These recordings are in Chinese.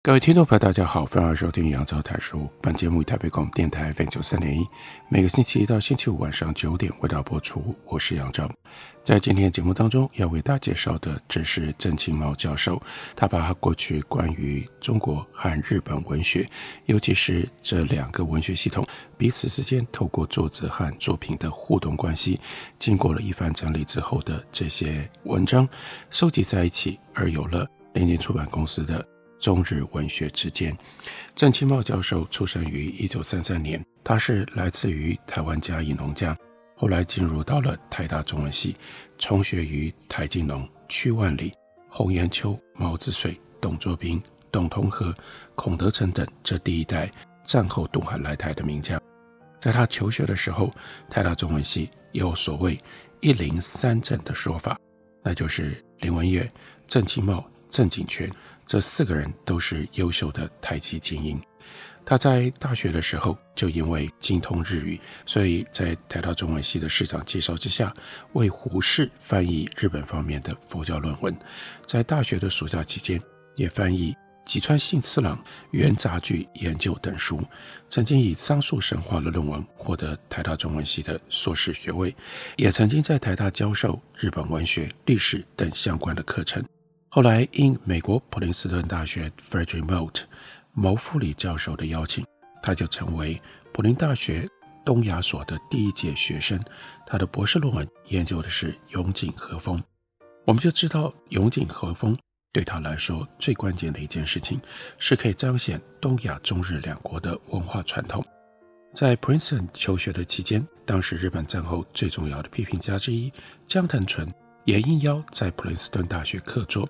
各位听众朋友，大家好，欢迎收听杨照谈书。本节目以台北广播电台 FM93.1， 每个星期一到星期五晚上9点为大家播出。我是杨照。在今天的节目当中，要为大家介绍的，这是郑清茂教授。他把他过去关于中国和日本文学，尤其是这两个文学系统彼此之间透过作者和作品的互动关系，经过了一番整理之后的这些文章收集在一起，而有了联经出版公司的中日文学之间。郑清茂教授出生于1933年，他是来自于台湾嘉义农家，后来进入到了台大中文系，从学于台金农、屈万里、洪延秋、毛子水、董作宾、董同和、孔德成等这第一代战后渡海来台的名将。在他求学的时候，台大中文系有所谓103正的说法，那就是林文月、郑清茂、郑景全这4个人都是优秀的台籍精英。他在大学的时候就因为精通日语，所以在台大中文系的系长介绍之下，为胡适翻译日本方面的佛教论文。在大学的暑假期间，也翻译吉川幸次郎、元杂剧研究等书，曾经以桑树神话的论文获得台大中文系的硕士学位，也曾经在台大教授日本文学、历史等相关的课程。后来因美国普林斯顿大学 Frederick Mote 毛富里教授的邀请，他就成为普林大学东亚所的第1届学生。他的博士论文研究的是永井和风。我们就知道，永井和风对他来说最关键的一件事情，是可以彰显东亚中日两国的文化传统。在 Princeton 求学的期间，当时日本战后最重要的批评家之一江藤纯也应邀在普林斯顿大学客座。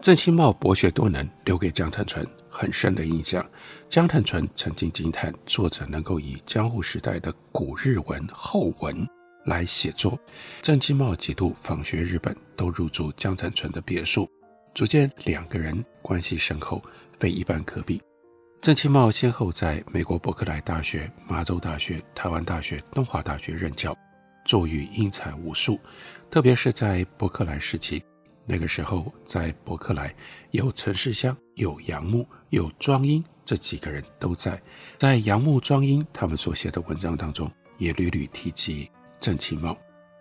郑清茂博学多能，留给江藤纯很深的印象。江藤纯曾经惊叹作者能够以江户时代的古日文后文来写作。郑清茂几度访学日本，都入住江藤纯的别墅，逐渐2个人关系深厚，非一般可比。郑清茂先后在美国伯克莱大学、麻州大学、台湾大学、东华大学任教，作育英才无数。特别是在伯克莱时期，那个时候在伯克莱有陈世香、有杨牧、有庄英，这几个人都在。在杨牧、庄英他们所写的文章当中，也屡屡提及郑清茂，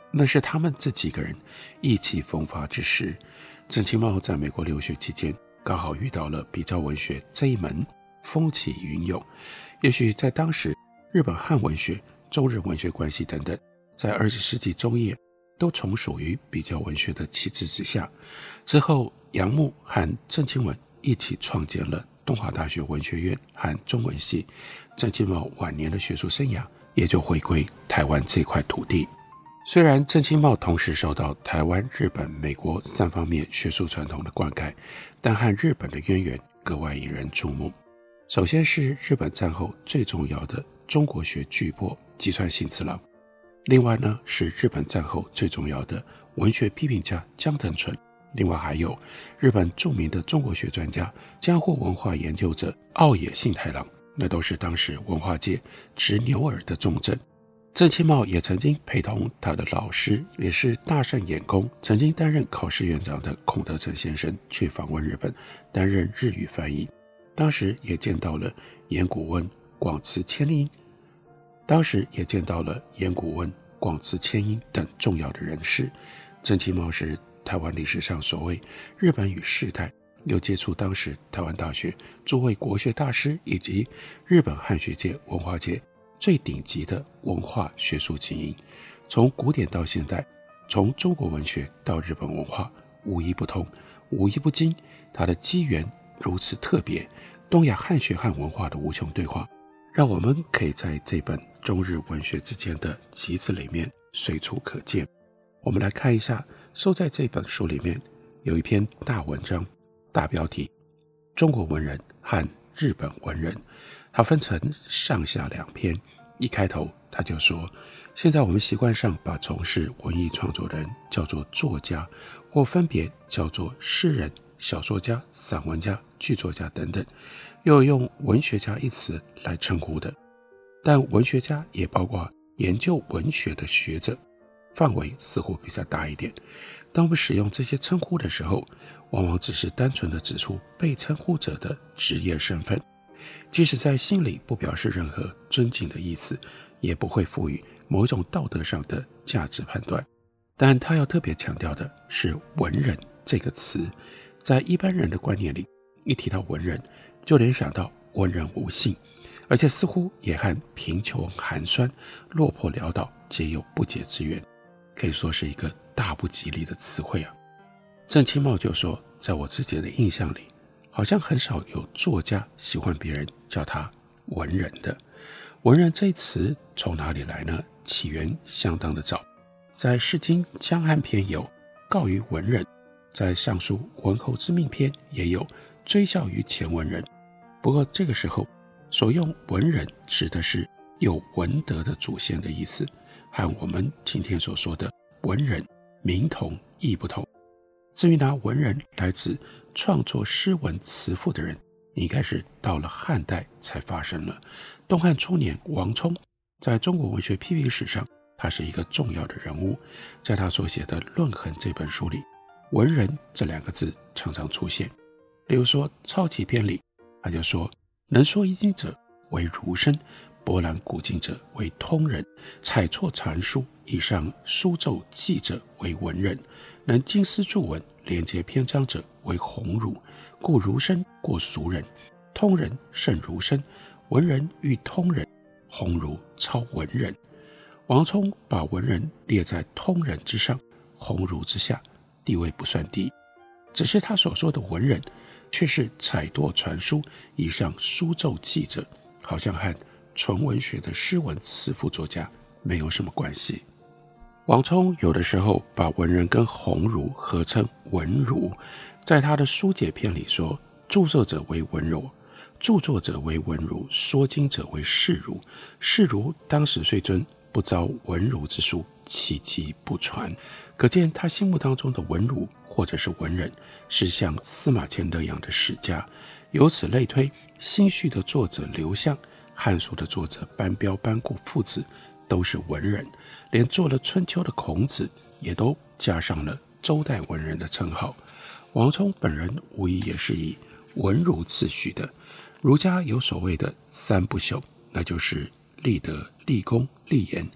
那是他们这几个人意气风发之时。郑清茂在美国留学期间，刚好遇到了比较文学这一门风起云涌。也许在当时，日本汉文学、中日文学关系等等，在20世纪中叶都从属于比较文学的旗帜之下。之后杨牧和郑清文一起创建了东华大学文学院和中文系。郑清茂晚年的学术生涯也就回归台湾这块土地。虽然郑清茂同时受到台湾、日本、美国3方面学术传统的灌溉，但和日本的渊源格外引人注目。首先是日本战后最重要的中国学巨擘吉川幸次郎，另外呢是日本战后最重要的文学批评家江藤纯，另外还有日本著名的中国学专家、江户文化研究者奥野信太郎，那都是当时文化界执牛耳的重镇。郑清茂也曾经陪同他的老师，也是大圣眼功曾经担任考试院长的孔德成先生去访问日本，担任日语翻译，当时也见到了岩谷温、广池千英等重要的人士。郑清茂是台湾历史上所谓日本语世代，又接触当时台湾大学诸位国学大师以及日本汉学界、文化界最顶级的文化学术精英，从古典到现代，从中国文学到日本文化，无一不通，无一不精。它的机缘如此特别，东亚汉学和文化的无穷对话，让我们可以在这本中日文学之间的棋子里面随处可见。我们来看一下收在这本书里面有一篇大文章，大标题中国文人和日本文人，它分成上下两篇。一开头他就说，现在我们习惯上把从事文艺创作人叫做作家，或分别叫做诗人、小说家、散文家、剧作家等等，又用文学家一词来称呼的。但文学家也包括研究文学的学者，范围似乎比较大一点。当我们使用这些称呼的时候，往往只是单纯的指出被称呼者的职业身份，即使在心里不表示任何尊敬的意思，也不会赋予某一种道德上的价值判断。但他要特别强调的是文人这个词。在一般人的观念里，一提到文人就联想到文人无信，而且似乎也和贫穷寒酸、落魄潦倒皆有不解之缘，可以说是一个大不吉利的词汇啊。郑清茂就说，在我自己的印象里，好像很少有作家喜欢别人叫他文人的。文人这一词从哪里来呢？起源相当的早，在《诗经·江汉篇》有告于文人，在《尚书·文侯之命篇》也有追笑于前文人。不过这个时候所用文人指的是有文德的祖先的意思，和我们今天所说的文人名同义不同。至于拿文人来指创作诗文词赋的人，应该是到了汉代才发生了。东汉初年，王充在中国文学批评史上他是一个重要的人物，在他所写的《论衡》这本书里，文人这两个字常常出现。例如说《超奇篇》里他就说，能说一经者为儒生，博览古今者为通人，采错禅书以上书奏记者为文人，能经思著文连接篇章者为鸿儒，故儒生过俗人，通人胜儒生，文人遇通人，鸿儒超文人。王充把文人列在通人之上，鸿儒之下，地位不算低。只是他所说的文人却是采掇传书以上书奏记者，好像和纯文学的诗文词赋作家没有什么关系。王充有的时候把文人跟鸿儒合称文儒，在他的书解篇里说，著作者为文儒，说经者为士儒，士儒当时虽尊，不遭文儒之书，其迹不传。可见他心目当中的文儒或者是文人是像司马迁那样的史家。由此类推，新序的作者刘向，汉书的作者班彪、班固父子都是文人，连做了春秋的孔子也都加上了周代文人的称号。王充本人无疑也是以文儒次序的。儒家有所谓的三不朽，那就是立德、立功、立言。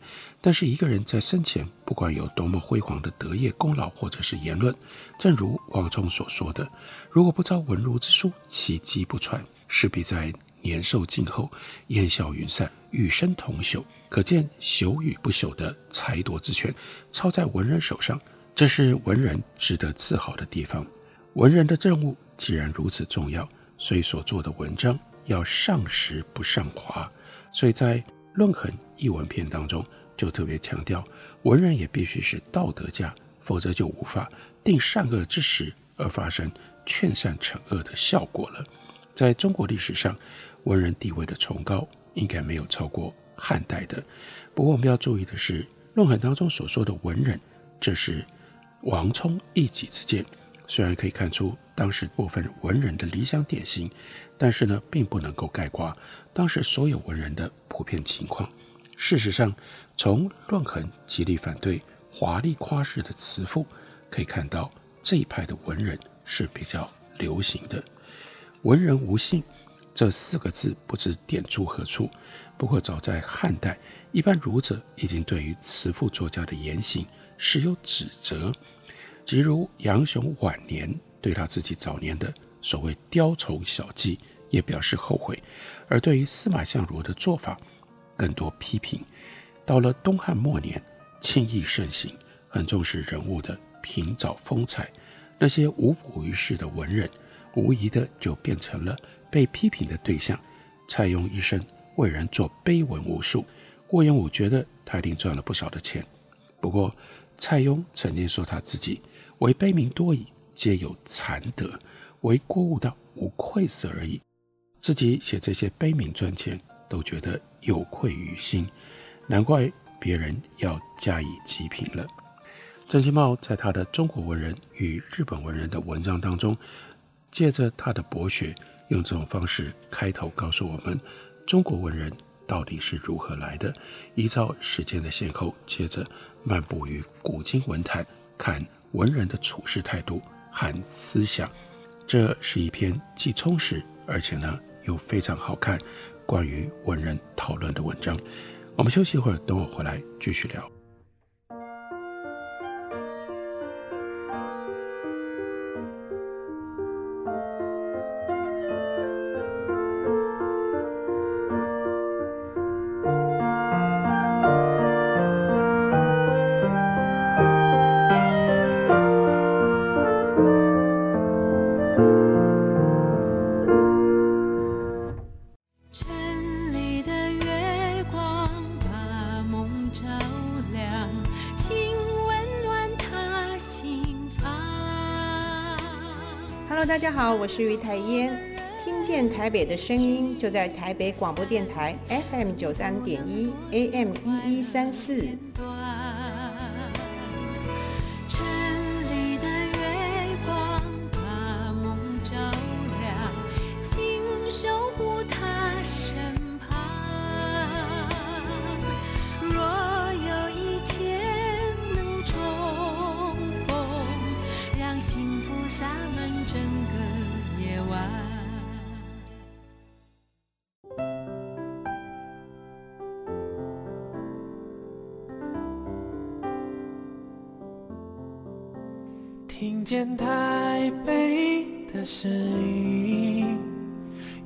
但是一个人在生前不管有多么辉煌的德业功劳或者是言论，正如王充所说的，如果不遭文儒之书，其迹不传，势必在年寿尽后烟消云散，与生同朽。可见朽与不朽的裁夺之权操在文人手上，这是文人值得自豪的地方。文人的任务既然如此重要，所以所做的文章要上实不上华。所以在《论衡》一文篇当中就特别强调，文人也必须是道德家，否则就无法定善恶之时而发生劝善惩恶的效果了。在中国历史上，文人地位的崇高应该没有超过汉代的。不过我们要注意的是，《论衡》当中所说的文人，这是王充一己之见。虽然可以看出当时部分文人的理想典型，但是呢，并不能够概括当时所有文人的普遍情况。事实上，从《论衡》极力反对华丽夸饰的词赋可以看到，这一派的文人是比较流行的。文人无信这四个字不知点出何处，不过早在汉代，一般儒者已经对于词赋作家的言行时有指责，即如杨雄晚年对他自己早年的所谓雕虫小技也表示后悔，而对于司马相如的做法更多批评。到了东汉末年，清议盛行，很重视人物的平藻风采，那些无补于事的文人无疑的就变成了被批评的对象。蔡邕一生为人做碑文无数，顾炎武觉得他一定赚了不少的钱。不过蔡邕曾经说他自己唯悲悯多矣，皆有禅德，唯过悟道无愧色而已。自己写这些悲悯赚钱，都觉得有愧于心，难怪别人要加以批评了。郑信茂在他的中国文人与日本文人的文章当中，借着他的博学，用这种方式开头告诉我们中国文人到底是如何来的，依照时间的先后，接着漫步于古今文坛，看文人的处事态度和思想。这是一篇既充实而且呢又非常好看关于文人讨论的文章。我们休息一会儿，等我回来继续聊。大家好，我是于台烟，听见台北的声音就在台北广播电台 FM93.1 AM1134。听见台北的声音，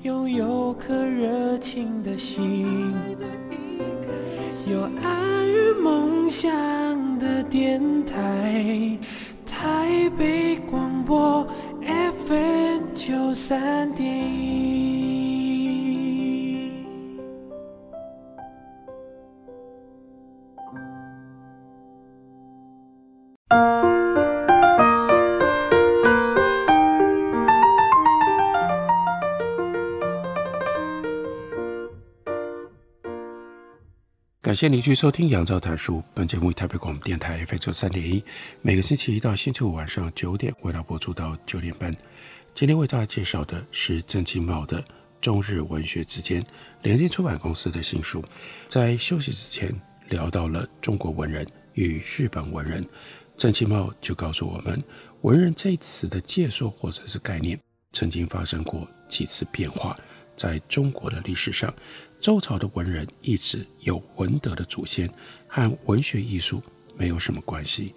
拥有颗热情的心，有爱与梦想的电台，台北广播 FM93.1。感谢您继续收听《杨照谈书》，本节目以台北广播电台 FM93.1 每个星期一到星期五晚上9点为大家播出到9点半。今天为大家介绍的是郑信茂的《中日文学之间》，联经出版公司的新书。在休息之前聊到了中国文人与日本文人，郑信茂就告诉我们，文人这一词的界说或者是概念曾经发生过几次变化。在中国的历史上，周朝的文人一直有文德的祖先，和文学艺术没有什么关系。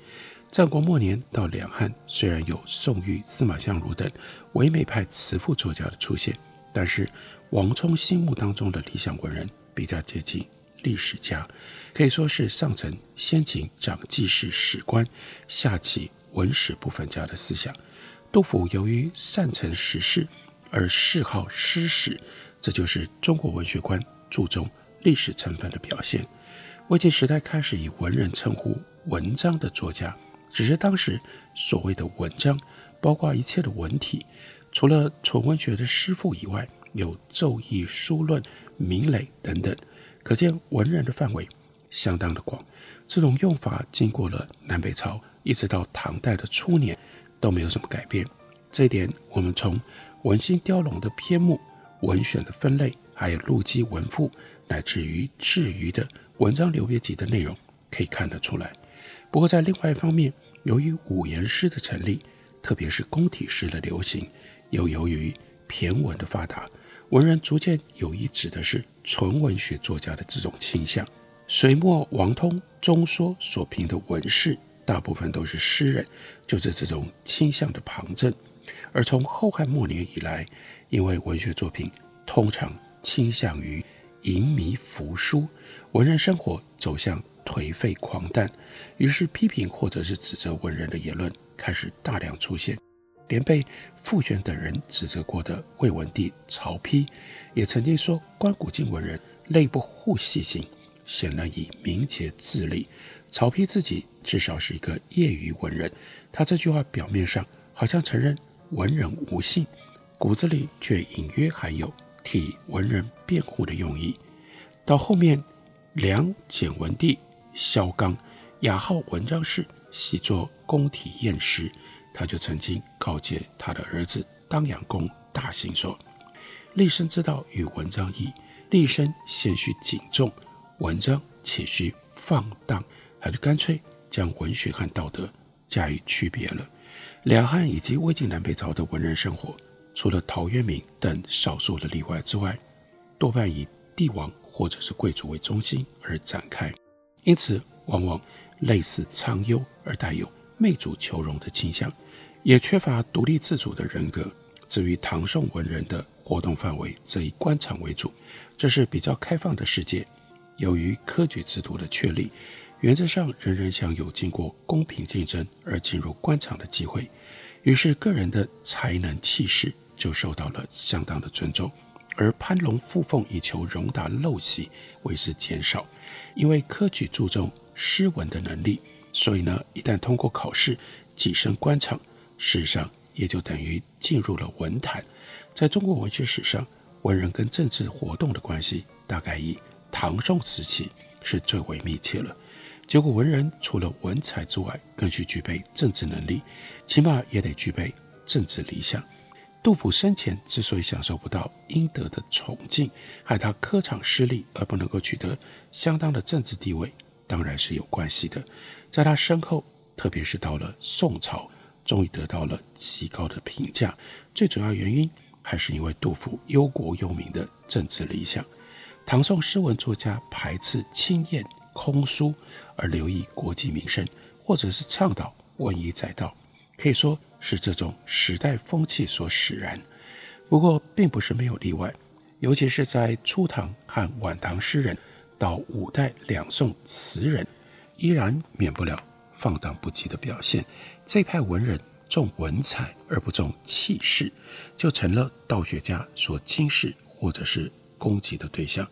战国末年到两汉，虽然有宋玉、司马相如等唯美派词赋作家的出现，但是王充心目当中的理想文人比较接近历史家，可以说是上承先秦长记事史官，下启文史部分家的思想。杜甫由于擅长时事而嗜好诗史，这就是中国文学观注重历史成分的表现。魏晋时代开始以文人称呼文章的作家，只是当时所谓的文章包括一切的文体，除了纯文学的诗赋以外，有奏议、书论、名类等等，可见文人的范围相当的广。这种用法经过了南北朝一直到唐代的初年都没有什么改变。这一点我们从文心雕龙的篇目、文选的分类，还有陆机文赋乃至于至于的文章流别集的内容可以看得出来。不过在另外一方面，由于五言诗的成立，特别是宫体诗的流行，又由于骈文的发达，文人逐渐有意指的是纯文学作家的这种倾向。隋末王通、中说所评的文士大部分都是诗人，就是这种倾向的旁证。而从后汉末年以来，因为文学作品通常倾向于淫靡浮书，文人生活走向颓废狂诞，于是批评或者是指责文人的言论开始大量出现。连被傅玄等人指责过的魏文帝曹丕也曾经说，观古今文人类不互戏行，显然以名节自立。曹丕自己至少是一个业余文人，他这句话表面上好像承认文人无信，骨子里却隐约含有替文人辩护的用意。到后面，梁简文帝、萧纲雅好文章事，喜做宫体宴时，他就曾经告诫他的儿子当阳公大行说：“立身之道与文章异，立身先须谨重，文章且须放荡。”他就干脆将文学和道德加以区别了。两汉以及魏晋南北朝的文人生活，除了陶渊明等少数的例外之外，多半以帝王或者是贵族为中心而展开，因此往往类似苍幽而带有媚主求荣的倾向，也缺乏独立自主的人格。至于唐宋文人的活动范围，则以官场为主，这是比较开放的世界。由于科举制度的确立，原则上人人享有经过公平竞争而进入官场的机会，于是个人的才能气势就受到了相当的尊重，而攀龙附凤以求荣达陋习为之减少。因为科举注重诗文的能力，所以呢，一旦通过考试跻身官场，事实上也就等于进入了文坛。在中国文学史上，文人跟政治活动的关系大概以唐宋时期是最为密切了。结果文人除了文才之外，更需具备政治能力，起码也得具备政治理想。杜甫生前之所以享受不到应得的崇敬，害他科场失利而不能够取得相当的政治地位，当然是有关系的。在他身后，特别是到了宋朝，终于得到了极高的评价，最主要原因还是因为杜甫忧国忧民的政治理想。唐宋诗文作家排斥清艳空疏，而留意国计民生，或者是倡导文以载道，可以说是这种时代风气所使然。不过并不是没有例外，尤其是在初唐和晚唐诗人到五代两宋词人，依然免不了放荡不羁的表现。这派文人重文采而不重气势，就成了道学家所轻视或者是攻击的对象。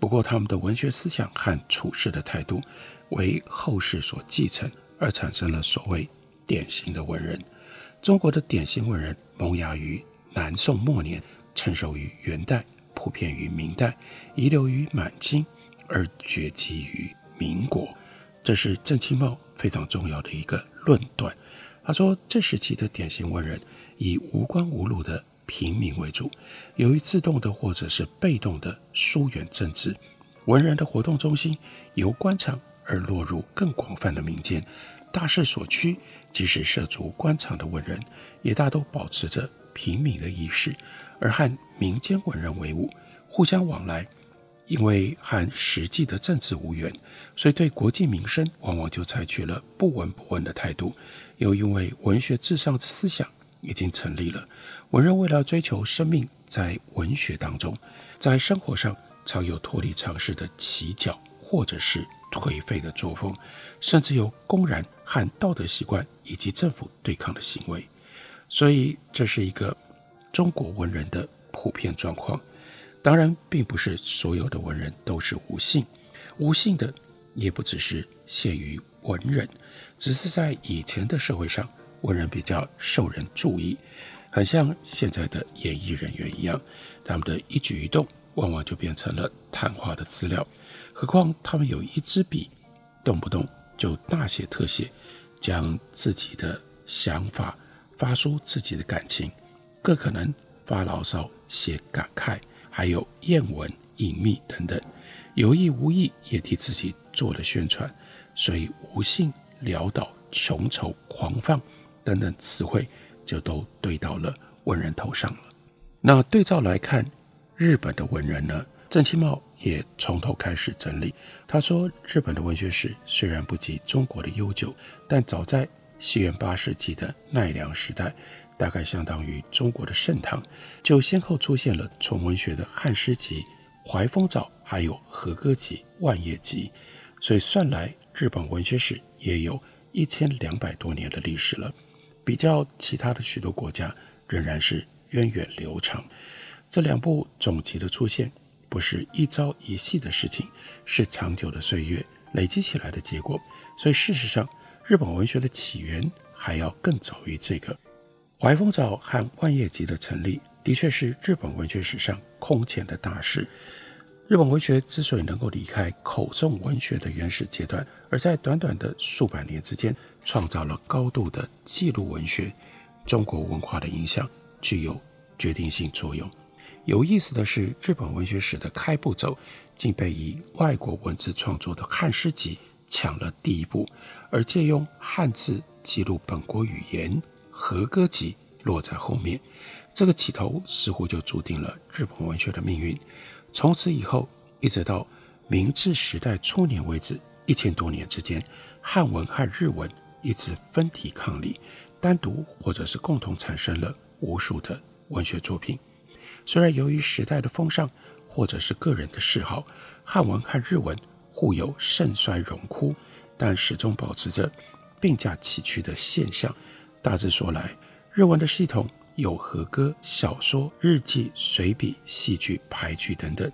不过他们的文学思想和处世的态度为后世所继承，而产生了所谓典型的文人。中国的典型文人萌芽于南宋末年，成熟于元代，普遍于明代，遗留于满清，而绝迹于民国。这是郑清茂非常重要的一个论断。他说，这时期的典型文人以无官无禄的平民为主，由于自动的或者是被动的疏远政治，文人的活动中心由官场而落入更广泛的民间。大势所趋，即使涉足官场的文人，也大都保持着平民的意识，而和民间文人为伍，互相往来。因为和实际的政治无缘，所以对国计民生往往就采取了不闻不问的态度。又因为文学至上的思想已经成立了，文人为了追求生命在文学当中，在生活上常有脱离常识的起脚或者是颓废的作风，甚至有公然和道德习惯以及政府对抗的行为。所以这是一个中国文人的普遍状况。当然并不是所有的文人都是无信，无信的也不只是限于文人，只是在以前的社会上，文人比较受人注意，很像现在的演艺人员一样，他们的一举一动往往就变成了谈话的资料。何况他们有一支笔，动不动就大写特写，将自己的想法发出，自己的感情，更可能发牢骚、写感慨，还有艳文、隐秘等等，有意无意也替自己做了宣传。所以无信、潦倒、穷愁、狂放等等词汇就都堆到了文人头上了。那对照来看日本的文人呢，郑清茂也从头开始整理。他说，日本的文学史虽然不及中国的悠久，但早在西元8世纪的奈良时代，大概相当于中国的盛唐，就先后出现了纯文学的汉诗集、怀风藻，还有和歌集、万叶集，所以算来日本文学史也有1200多年的历史了，比较其他的许多国家仍然是源远流长。这两部总集的出现，不是一朝一夕的事情，是长久的岁月累积起来的结果。所以事实上，日本文学的起源还要更早于这个。怀风藻和万叶集的成立，的确是日本文学史上空前的大事。日本文学之所以能够离开口诵文学的原始阶段，而在短短的数百年之间，创造了高度的记录文学，中国文化的影响具有决定性作用。有意思的是，日本文学史的开步走竟被以外国文字创作的汉诗集抢了第一步，而借用汉字记录本国语言和歌集落在后面。这个起头似乎就注定了日本文学的命运。从此以后，一直到明治时代初年为止，1000多年之间，汉文和日文一直分庭抗礼，单独或者是共同产生了无数的文学作品。虽然由于时代的风尚或者是个人的嗜好，汉文和日文互有盛衰荣枯，但始终保持着并驾齐驱的现象。大致说来，日文的系统有和歌、小说、日记、随笔、戏剧、俳句等等；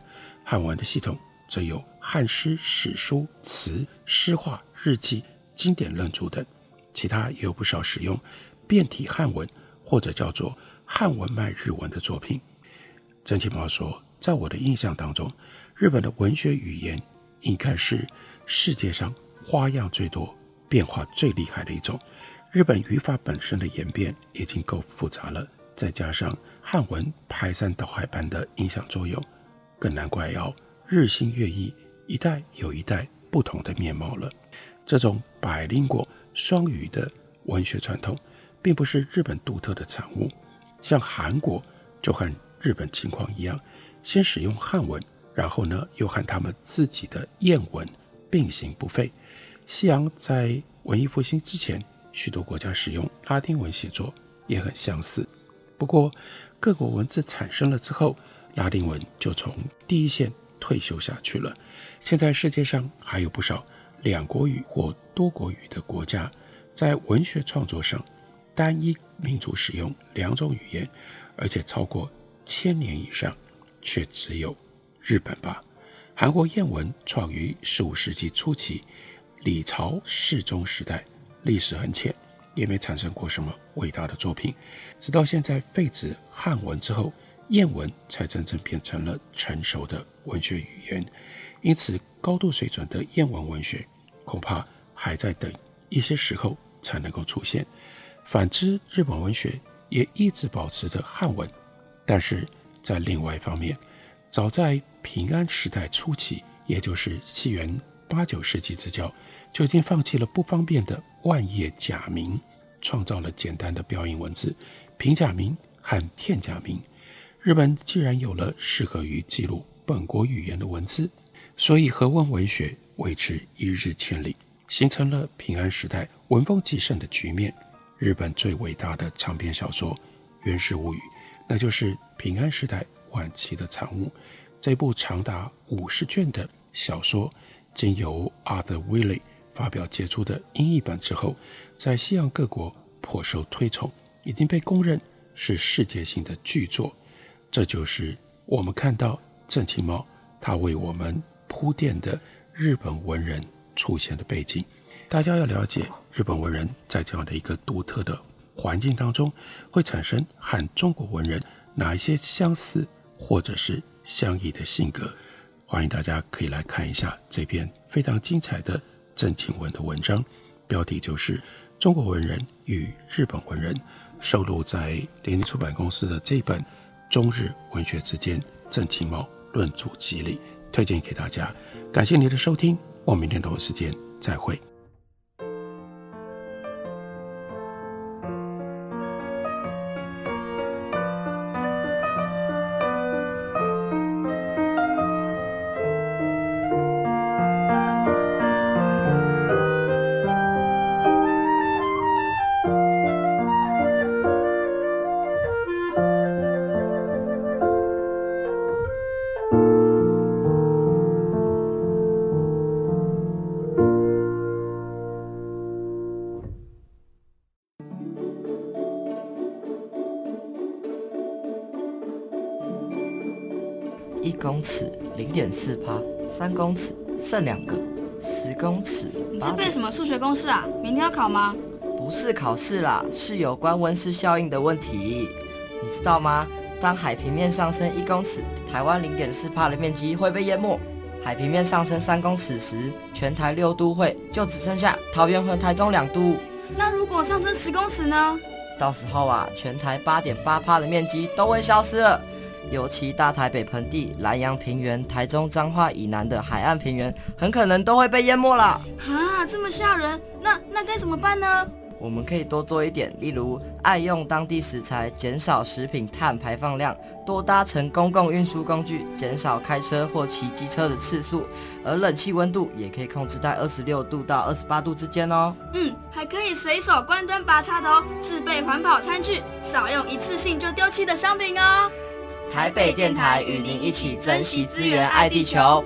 汉文的系统则有汉诗、史书、词、诗画、日记、经典论著等，其他也有不少使用变体汉文或者叫做汉文脉日文的作品。真气猫说，在我的印象当中，日本的文学语言应该是世界上花样最多、变化最厉害的一种。日本语法本身的演变已经够复杂了，再加上汉文排山倒海般的影响作用，更难怪要日新月异，一代有一代不同的面貌了。这种百灵果双语的文学传统并不是日本独特的产物，像韩国就和日本情况一样，先使用汉文，然后呢又和他们自己的谚文并行不悖。西洋在文艺复兴之前，许多国家使用拉丁文写作也很相似，不过各国文字产生了之后，拉丁文就从第一线退休下去了。现在世界上还有不少两国语或多国语的国家，在文学创作上单一民族使用2种语言，而且超过1000年以上，却只有日本吧。韩国谚文创于15世纪初期，李朝世宗时代，历史很浅，也没产生过什么伟大的作品。直到现在废止汉文之后，谚文才真正变成了成熟的文学语言。因此，高度水准的谚文文学恐怕还在等一些时候才能够出现。反之，日本文学也一直保持着汉文，但是在另外一方面，早在平安时代初期，也就是西元8、9世纪之交，就已经放弃了不方便的万叶假名，创造了简单的标音文字平假名和片假名。日本既然有了适合于记录本国语言的文字，所以和文文学为之一日千里，形成了平安时代文风极盛的局面。日本最伟大的长篇小说《源氏物语》，那就是平安时代晚期的产物。这部长达50卷的小说，经由 Arthur Waley 发表杰出的英译本之后，在西洋各国颇受推崇，已经被公认是世界性的巨作。这就是我们看到郑清猫他为我们铺垫的日本文人出现的背景。大家要了解日本文人在这样的一个独特的环境当中，会产生和中国文人哪一些相似或者是相异的性格。欢迎大家可以来看一下这篇非常精彩的郑清文的文章，标题就是《中国文人与日本文人》，收录在联经出版公司的这本《中日文学之间：郑清猫论著集》里，推荐给大家。感谢您的收听，我们明天同一时间再会。1公尺0.4%，3公尺剩2个，10公尺。你在背什么数学公式啊？明天要考吗？不是考试啦，是有关温室效应的问题。你知道吗？当海平面上升1公尺，台湾0.4%的面积会被淹没；海平面上升3公尺时，全台6都会就只剩下桃园和台中2都。那如果上升10公尺呢？到时候啊，全台8.8%的面积都会消失了。尤其大台北盆地、南洋平原、台中彰化以南的海岸平原，很可能都会被淹没了。啊，这么吓人！那该怎么办呢？我们可以多做一点，例如爱用当地食材，减少食品碳排放量，多搭乘公共运输工具，减少开车或骑机车的次数，而冷气温度也可以控制在26度到28度之间哦。还可以随手关灯拔插头，自备环保餐具，少用一次性就丢弃的商品哦。台北电台与您一起珍惜资源，爱地球。